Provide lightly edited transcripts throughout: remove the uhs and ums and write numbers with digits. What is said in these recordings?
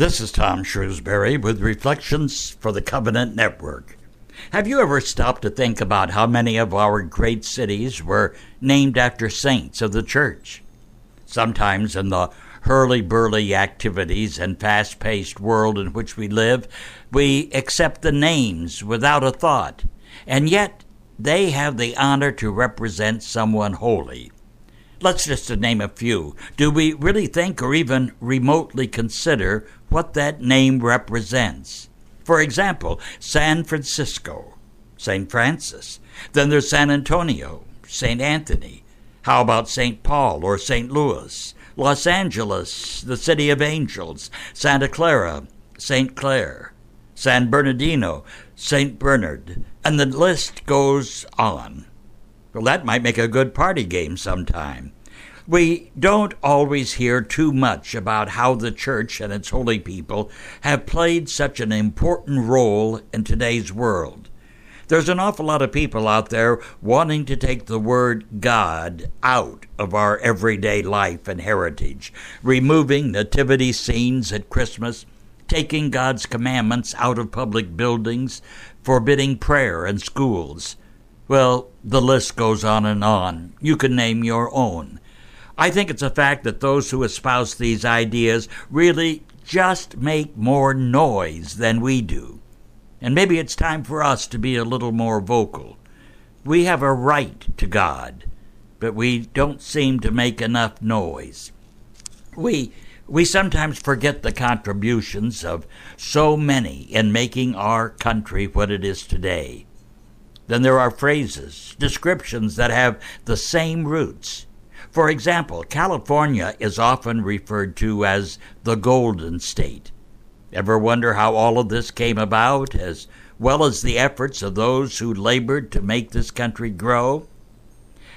This is Tom Shrewsbury with Reflections for the Covenant Network. Have you ever stopped to think about how many of our great cities were named after saints of the church? Sometimes in the hurly-burly activities and fast-paced world in which we live, we accept the names without a thought, and yet they have the honor to represent someone holy. Let's just name a few. Do we really think or even remotely consider what that name represents? For example, San Francisco, St. Francis. Then there's San Antonio, St. Anthony. How about St. Paul or St. Louis? Los Angeles, the City of Angels. Santa Clara, St. Clair. San Bernardino, St. Bernard. And the list goes on. Well, that might make a good party game sometime. We don't always hear too much about how the church and its holy people have played such an important role in today's world. There's an awful lot of people out there wanting to take the word God out of our everyday life and heritage, removing nativity scenes at Christmas, taking God's commandments out of public buildings, forbidding prayer in schools. Well, the list goes on and on. You can name your own. I think it's a fact that those who espouse these ideas really just make more noise than we do. And maybe it's time for us to be a little more vocal. We have a right to God, but we don't seem to make enough noise. We sometimes forget the contributions of so many in making our country what it is today. Then there are phrases, descriptions that have the same roots. For example, California is often referred to as the Golden State. Ever wonder how all of this came about, as well as the efforts of those who labored to make this country grow?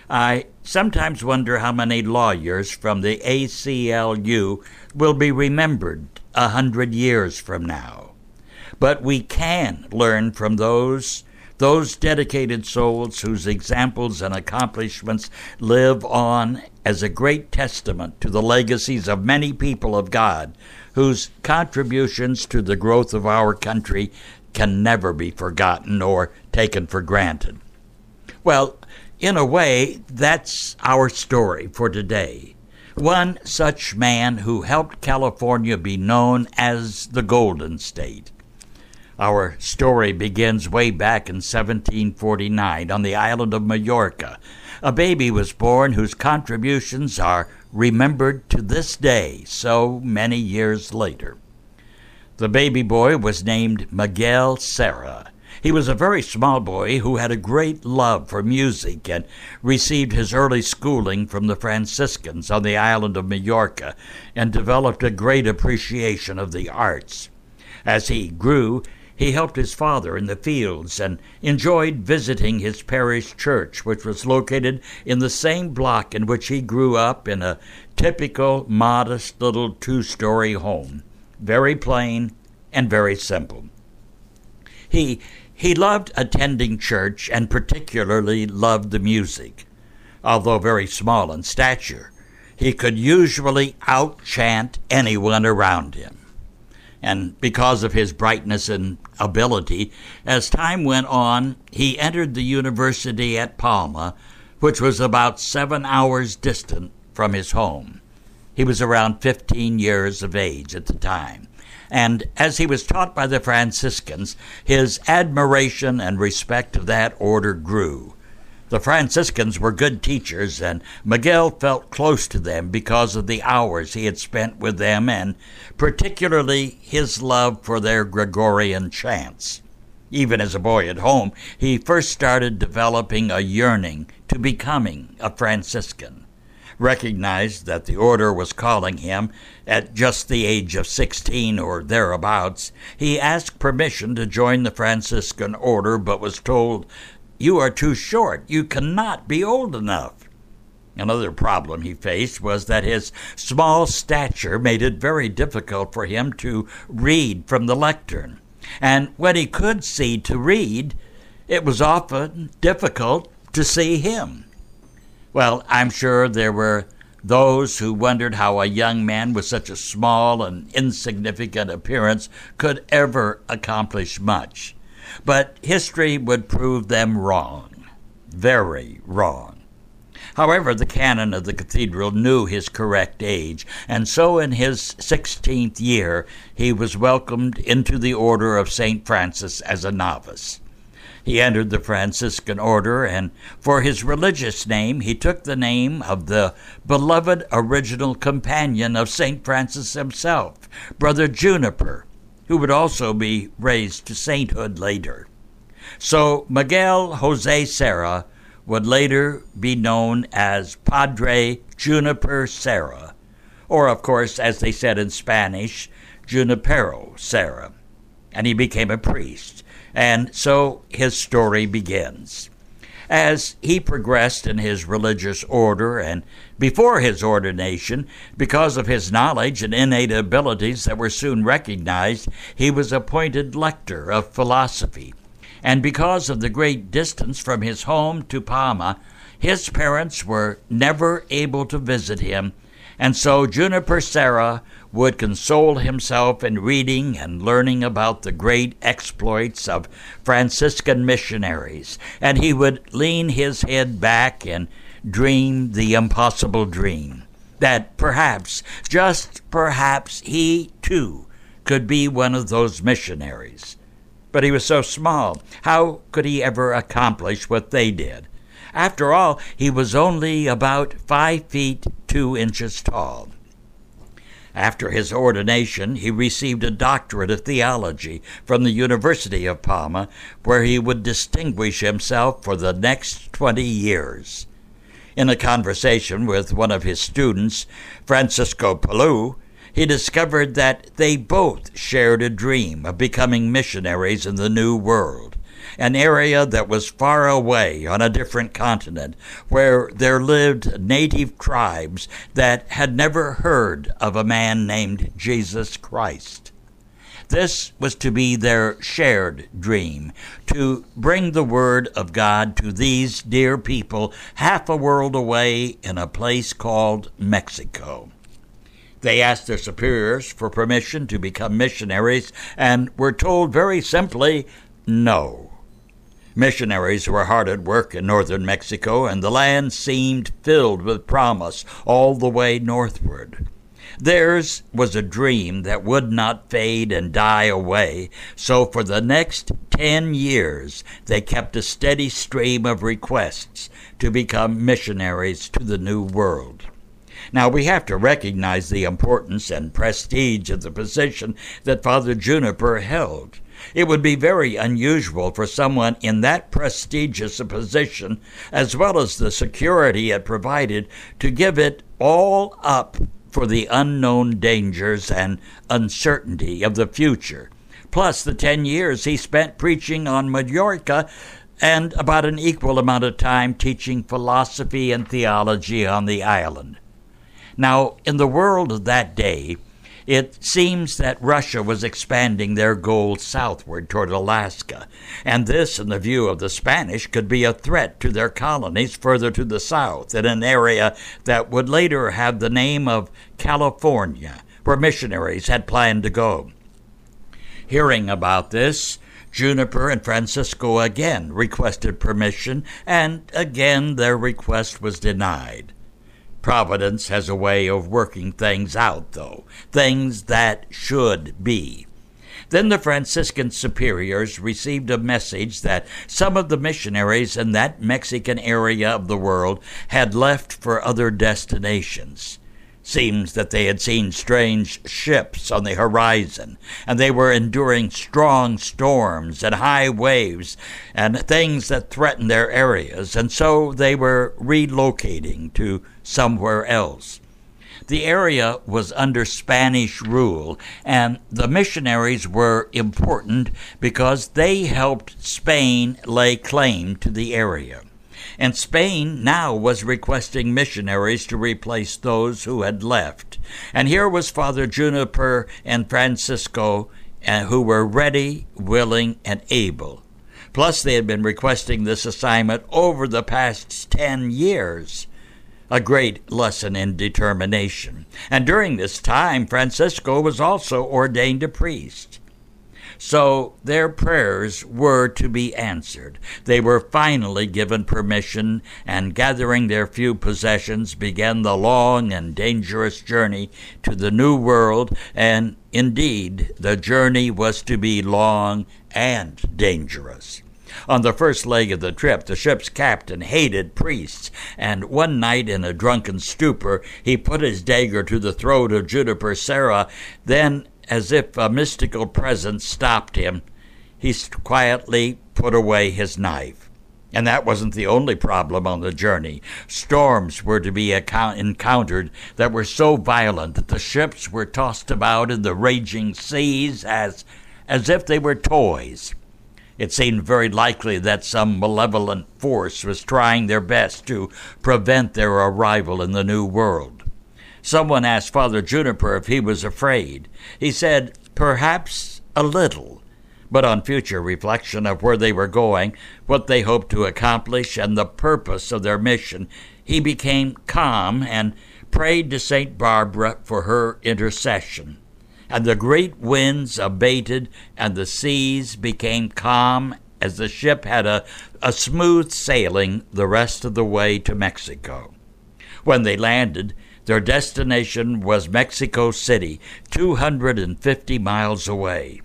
I sometimes wonder how many lawyers from the ACLU will be remembered 100 years from now. But we can learn from those dedicated souls whose examples and accomplishments live on as a great testament to the legacies of many people of God, whose contributions to the growth of our country can never be forgotten or taken for granted. Well, in a way, that's our story for today. One such man who helped California be known as the Golden State. Our story begins way back in 1749 on the island of Mallorca. A baby was born whose contributions are remembered to this day, so many years later. The baby boy was named Miguel Serra. He was a very small boy who had a great love for music and received his early schooling from the Franciscans on the island of Mallorca and developed a great appreciation of the arts. As he grew, he helped his father in the fields and enjoyed visiting his parish church, which was located in the same block in which he grew up, in a typical modest little two-story home, very plain and very simple. He loved attending church and particularly loved the music. Although very small in stature, he could usually out-chant anyone around him. And because of his brightness and ability, as time went on, he entered the university at Palma, which was about 7 hours distant from his home. He was around 15 years of age at the time, and as he was taught by the Franciscans, his admiration and respect of that order grew. The Franciscans were good teachers, and Miguel felt close to them because of the hours he had spent with them, and particularly his love for their Gregorian chants. Even as a boy at home, he first started developing a yearning to becoming a Franciscan. Recognized that the order was calling him at just the age of 16 or thereabouts, he asked permission to join the Franciscan order, but was told, "You are too short. You cannot be old enough." Another problem he faced was that his small stature made it very difficult for him to read from the lectern. And when he could see to read, it was often difficult to see him. Well, I'm sure there were Those who wondered how a young man with such a small and insignificant appearance could ever accomplish much. But history would prove them wrong, very wrong. However, the canon of the cathedral knew his correct age, and so in his 16th year he was welcomed into the Order of St. Francis as a novice. He entered the Franciscan order, and for his religious name he took the name of the beloved original companion of St. Francis himself, Brother Juniper, who would also be raised to sainthood later. So Miguel Jose Serra would later be known as Padre Junipero Serra, or of course, as they said in Spanish, Junipero Serra, and he became a priest, and so his story begins. As he progressed in his religious order and before his ordination, because of his knowledge and innate abilities that were soon recognized, he was appointed lector of philosophy. And because of the great distance from his home to Palma, his parents were never able to visit him, and so Junipero Serra would console himself in reading and learning about the great exploits of Franciscan missionaries, and he would lean his head back and dream the impossible dream, that perhaps, just perhaps, he too could be one of those missionaries. But he was so small. How could he ever accomplish what they did? After all, he was only about 5 feet 2 inches tall. After his ordination, he received a doctorate of theology from the University of Palma, where he would distinguish himself for the next 20 years. In a conversation with one of his students, Francisco Palou, he discovered that they both shared a dream of becoming missionaries in the New World, an area that was far away on a different continent, where there lived native tribes that had never heard of a man named Jesus Christ. This was to be their shared dream, to bring the Word of God to these dear people half a world away in a place called Mexico. They asked their superiors for permission to become missionaries and were told very simply, no. Missionaries were hard at work in northern Mexico, and the land seemed filled with promise all the way northward. Theirs was a dream that would not fade and die away, so for the next 10 years they kept a steady stream of requests to become missionaries to the New World. Now, we have to recognize the importance and prestige of the position that Father Juniper held. It would be very unusual for someone in that prestigious a position, as well as the security it provided, to give it all up for the unknown dangers and uncertainty of the future, plus the 10 years he spent preaching on Mallorca, and about an equal amount of time teaching philosophy and theology on the island. Now, in the world of that day, it seems that Russia was expanding their goal southward toward Alaska, and this, in the view of the Spanish, could be a threat to their colonies further to the south in an area that would later have the name of California, where missionaries had planned to go. Hearing about this, Juniper and Francisco again requested permission, and again their request was denied. Providence has a way of working things out, though, things that should be. Then the Franciscan superiors received a message that some of the missionaries in that Mexican area of the world had left for other destinations. Seems that they had seen strange ships on the horizon, and they were enduring strong storms and high waves and things that threatened their areas, and so they were relocating to somewhere else. The area was under Spanish rule, and the missionaries were important because they helped Spain lay claim to the area. And Spain now was requesting missionaries to replace those who had left. And here was Father Juniper and Francisco, who were ready, willing, and able. Plus, they had been requesting this assignment over the past 10 years. a great lesson in determination. And during this time, Francisco was also ordained a priest. So their prayers were to be answered. They were finally given permission, and gathering their few possessions, began the long and dangerous journey to the New World, and indeed, the journey was to be long and dangerous. On the first leg of the trip, the ship's captain hated priests, and one night in a drunken stupor, he put his dagger to the throat of Junipero Serra. Then, as if a mystical presence stopped him, he quietly put away his knife. And that wasn't the only problem on the journey. Storms were to be encountered that were so violent that the ships were tossed about in the raging seas as if they were toys. It seemed very likely that some malevolent force was trying their best to prevent their arrival in the New World. Someone asked Father Junipero if he was afraid. He said, perhaps a little, but on future reflection of where they were going, what they hoped to accomplish, and the purpose of their mission, he became calm and prayed to St. Barbara for her intercession. And the great winds abated, and the seas became calm as the ship had a smooth sailing the rest of the way to Mexico. When they landed, their destination was Mexico City, 250 miles away.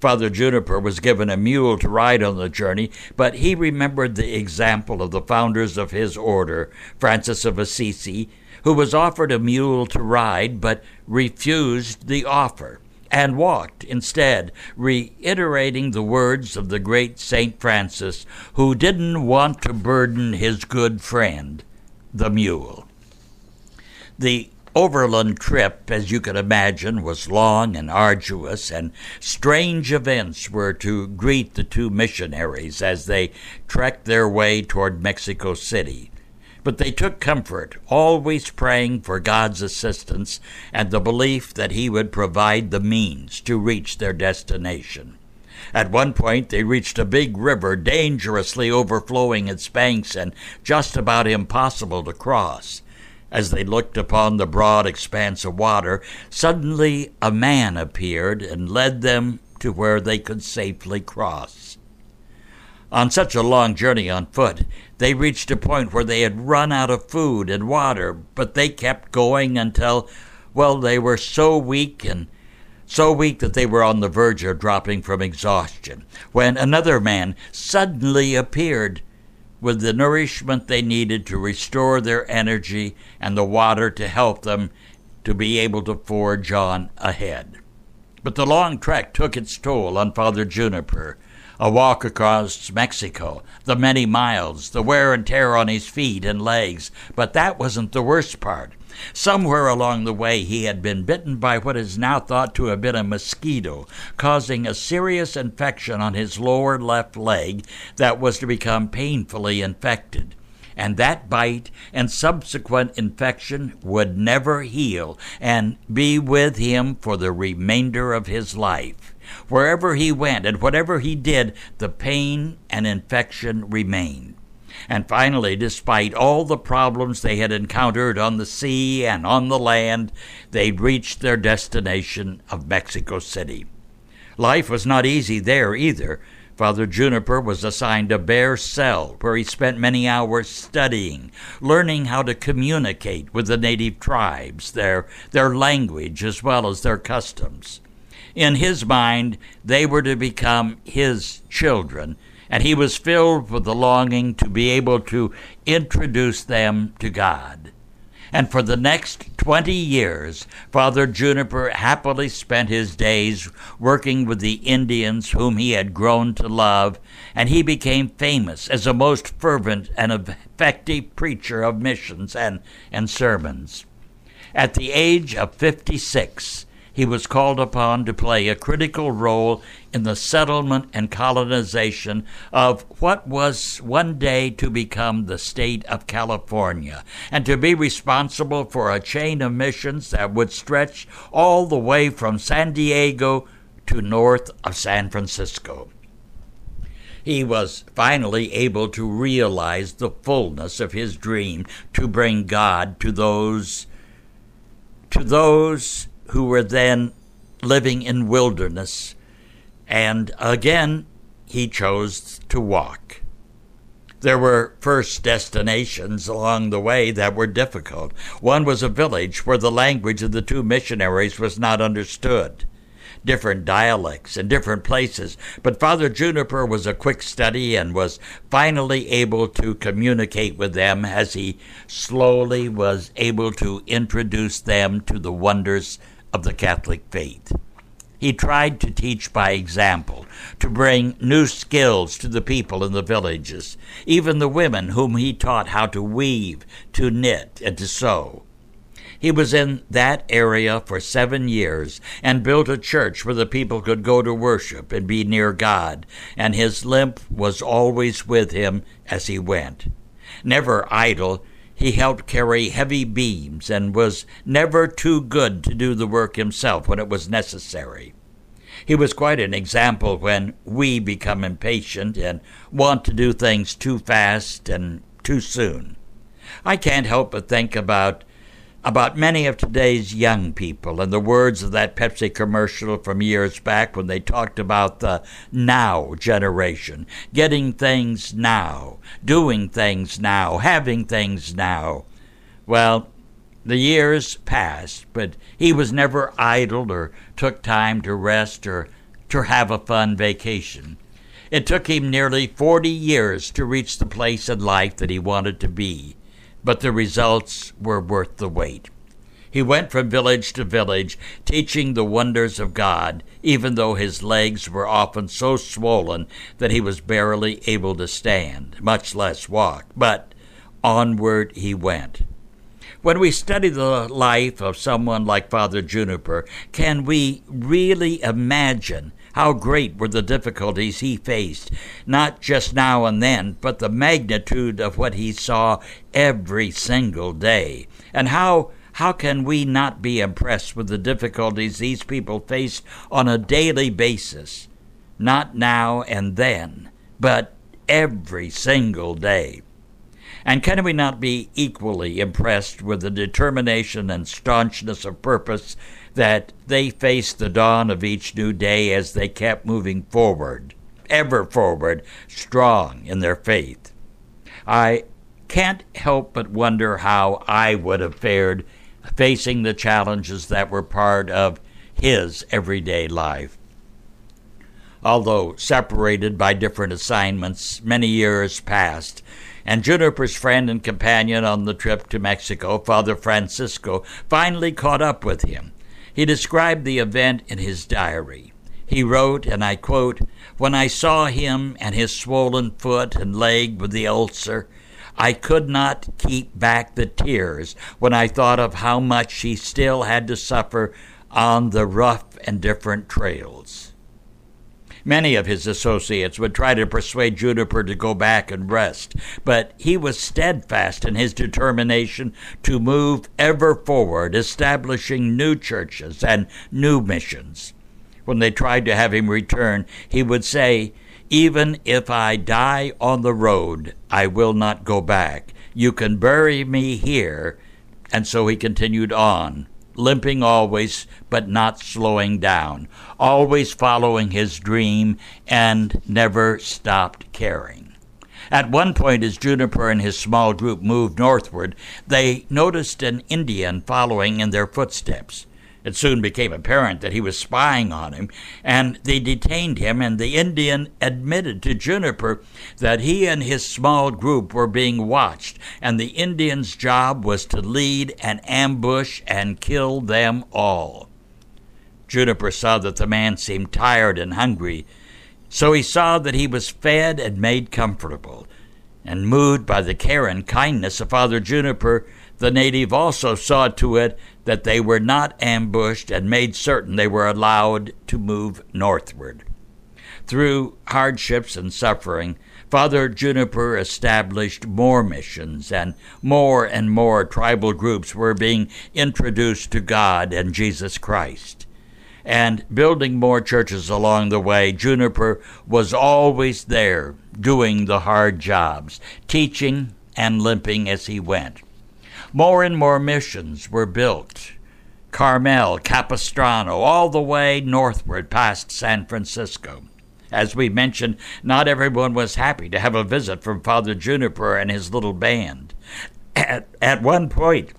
Father Junipero was given a mule to ride on the journey, but he remembered the example of the founders of his order, Francis of Assisi, who was offered a mule to ride but refused the offer and walked instead, reiterating the words of the great Saint Francis, who didn't want to burden his good friend, the mule. The overland trip, as you can imagine, was long and arduous, and strange events were to greet the two missionaries as they trekked their way toward Mexico City. But they took comfort, always praying for God's assistance and the belief that he would provide the means to reach their destination. At one point, they reached a big river dangerously overflowing its banks and just about impossible to cross. As they looked upon the broad expanse of water, suddenly a man appeared and led them to where they could safely cross. On such a long journey on foot, they reached a point where they had run out of food and water, but they kept going until, well, they were so weak that they were on the verge of dropping from exhaustion, when another man suddenly appeared with the nourishment they needed to restore their energy and the water to help them to be able to forge on ahead. But the long trek took its toll on Father Junipero. A walk across Mexico, the many miles, the wear and tear on his feet and legs. But that wasn't the worst part. Somewhere along the way, he had been bitten by what is now thought to have been a mosquito, causing a serious infection on his lower left leg that was to become painfully infected. And that bite and subsequent infection would never heal and be with him for the remainder of his life. Wherever he went and whatever he did, the pain and infection remained. And finally, despite all the problems they had encountered on the sea and on the land, they reached their destination of Mexico City. Life was not easy there either. Father Junipero was assigned a bare cell where he spent many hours studying, learning how to communicate with the native tribes, their language as well as their customs. In his mind, they were to become his children, and he was filled with the longing to be able to introduce them to God. And for the next 20 years, Father Junipero happily spent his days working with the Indians whom he had grown to love, and he became famous as a most fervent and effective preacher of missions and sermons. At the age of 56, he was called upon to play a critical role in the settlement and colonization of what was one day to become the state of California, and to be responsible for a chain of missions that would stretch all the way from San Diego to north of San Francisco. he was finally able to realize the fullness of his dream to bring God to those who were then living in wilderness. And again, he chose to walk. There were first destinations along the way that were difficult. One was a village where the language of the two missionaries was not understood. Different dialects and different places, but Father Juniper was a quick study and was finally able to communicate with them as he slowly was able to introduce them to the wonders of the Catholic faith. He tried to teach by example, to bring new skills to the people in the villages, even the women whom he taught how to weave, to knit, and to sew. He was in that area for 7 years and built a church where the people could go to worship and be near God, and his limp was always with him as he went. Never idle, he helped carry heavy beams and was never too good to do the work himself when it was necessary. He was quite an example when we become impatient and want to do things too fast and too soon. I can't help but think about many of today's young people and the words of that Pepsi commercial from years back when they talked about the now generation, getting things now, doing things now, having things now. Well, the years passed, but he was never idle or took time to rest or to have a fun vacation. It took him nearly 40 years to reach the place in life that he wanted to be. But the results were worth the wait. He went from village to village, teaching the wonders of God, even though his legs were often so swollen that he was barely able to stand, much less walk. But onward he went. When we study the life of someone like Father Juniper, can we really imagine how great were the difficulties he faced, not just now and then, but the magnitude of what he saw every single day? And how can we not be impressed with the difficulties these people faced on a daily basis? Not now and then, but every single day. And can we not be equally impressed with the determination and staunchness of purpose that they faced the dawn of each new day as they kept moving forward, ever forward, strong in their faith? I can't help but wonder how I would have fared facing the challenges that were part of his everyday life. Although separated by different assignments, many years passed, and Juniper's friend and companion on the trip to Mexico, Father Francisco, finally caught up with him. He described the event in his diary. He wrote, and I quote, "When I saw him and his swollen foot and leg with the ulcer, I could not keep back the tears when I thought of how much he still had to suffer on the rough and different trails." Many of his associates would try to persuade Juniper to go back and rest, but he was steadfast in his determination to move ever forward, establishing new churches and new missions. When they tried to have him return, he would say, "Even if I die on the road, I will not go back. You can bury me here." And so he continued on, limping always, but not slowing down, always following his dream, and never stopped caring. At one point, as Juniper and his small group moved northward, they noticed an Indian following in their footsteps. It soon became apparent that he was spying on him, and they detained him, and the Indian admitted to Juniper that he and his small group were being watched, and the Indian's job was to lead and ambush and kill them all. Juniper saw that the man seemed tired and hungry, so he saw that he was fed and made comfortable. And moved by the care and kindness of Father Juniper, the native also saw to it that they were not ambushed and made certain they were allowed to move northward. Through hardships and suffering, Father Juniper established more missions, and more tribal groups were being introduced to God and Jesus Christ. and building more churches along the way, Juniper was always there doing the hard jobs, teaching and limping as he went. More and more missions were built. Carmel, Capistrano, all the way northward past San Francisco. As we mentioned, not everyone was happy to have a visit from Father Juniper and his little band. At one point,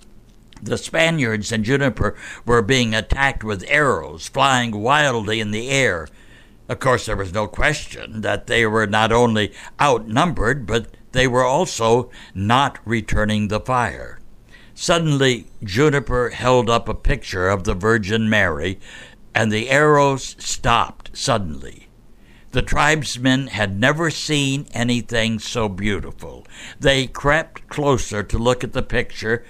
the Spaniards and Juniper were being attacked with arrows flying wildly in the air. Of course, there was no question that they were not only outnumbered, but they were also not returning the fire. Suddenly, Juniper held up a picture of the Virgin Mary, and the arrows stopped suddenly. The tribesmen had never seen anything so beautiful. They crept closer to look at the picture,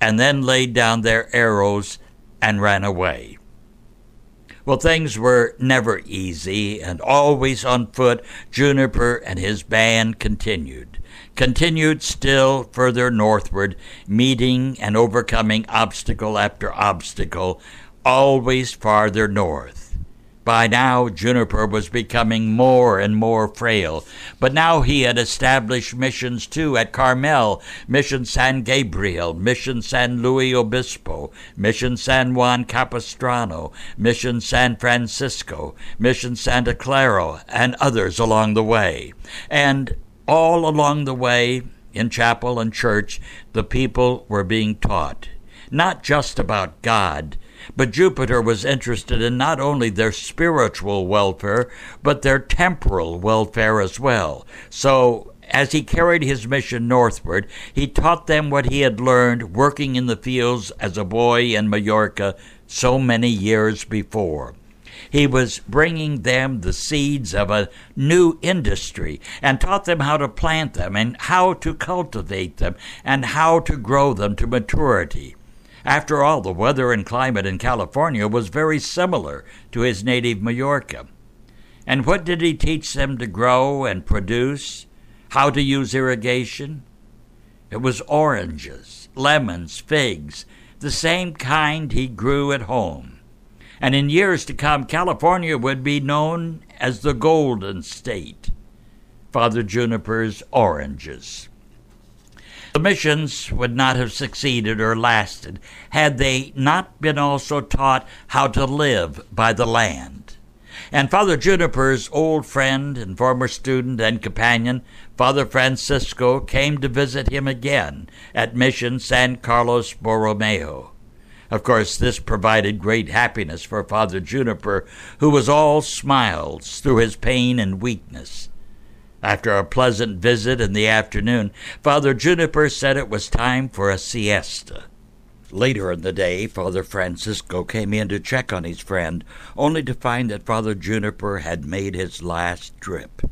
and then laid down their arrows and ran away. Well, things were never easy, and always on foot, Juniper and his band continued still further northward, meeting and overcoming obstacle after obstacle, always farther north. By now, Juniper was becoming more and more frail, but now he had established missions too at Carmel, Mission San Gabriel, Mission San Luis Obispo, Mission San Juan Capistrano, Mission San Francisco, Mission Santa Clara, and others along the way. And all along the way, in chapel and church, the people were being taught, not just about God, but Juniper was interested in not only their spiritual welfare, but their temporal welfare as well. So, as he carried his mission northward, he taught them what he had learned working in the fields as a boy in Mallorca so many years before. He was bringing them the seeds of a new industry and taught them how to plant them and how to cultivate them and how to grow them to maturity. After all, the weather and climate in California was very similar to his native Mallorca. And what did he teach them to grow and produce? How to use irrigation? It was oranges, lemons, figs, the same kind he grew at home. And in years to come, California would be known as the Golden State, Father Juniper's oranges. The missions would not have succeeded or lasted had they not been also taught how to live by the land. And Father Juniper's old friend and former student and companion, Father Francisco, came to visit him again at Mission San Carlos Borromeo. Of course, this provided great happiness for Father Juniper, who was all smiles through his pain and weakness. After a pleasant visit in the afternoon, Father Juniper said it was time for a siesta. Later in the day, Father Francisco came in to check on his friend, only to find that Father Juniper had made his last trip,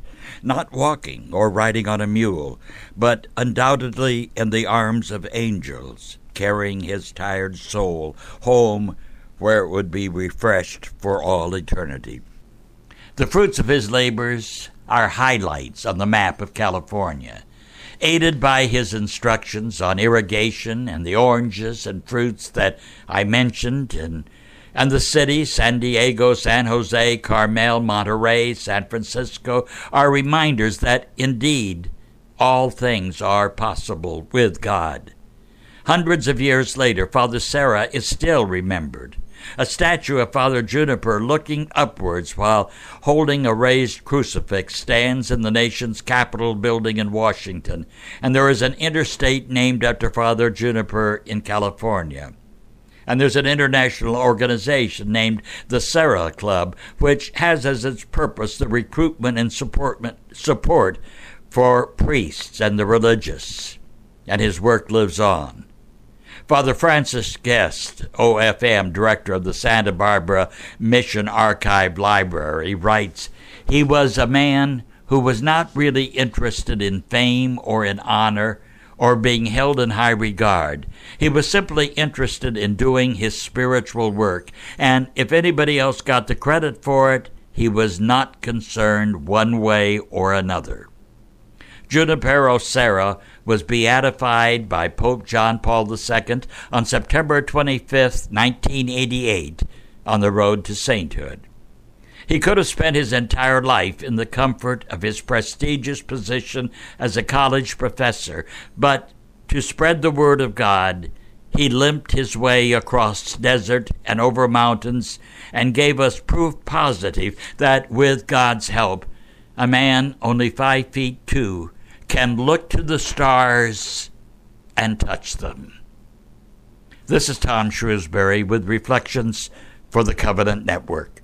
not walking or riding on a mule, but undoubtedly in the arms of angels, carrying his tired soul home where it would be refreshed for all eternity. The fruits of his labors are highlights on the map of California. Aided by his instructions on irrigation and the oranges and fruits that I mentioned, and the cities, San Diego, San Jose, Carmel, Monterey, San Francisco, are reminders that, indeed, all things are possible with God. Hundreds of years later, Father Serra is still remembered. A statue of Father Juniper looking upwards while holding a raised crucifix stands in the nation's Capitol building in Washington, and there is an interstate named after Father Juniper in California. And there's an international organization named the Serra Club, which has as its purpose the recruitment and support for priests and the religious. And his work lives on. Father Francis Guest, OFM, director of the Santa Barbara Mission Archive Library, writes, "He was a man who was not really interested in fame or in honor or being held in high regard. He was simply interested in doing his spiritual work, and if anybody else got the credit for it, he was not concerned one way or another." Junipero Serra was beatified by Pope John Paul II on September 25, 1988, on the road to sainthood. He could have spent his entire life in the comfort of his prestigious position as a college professor, but to spread the word of God, he limped his way across desert and over mountains and gave us proof positive that with God's help, a man only 5'2" can look to the stars and touch them. This is Tom Shrewsbury with Reflections for the Covenant Network.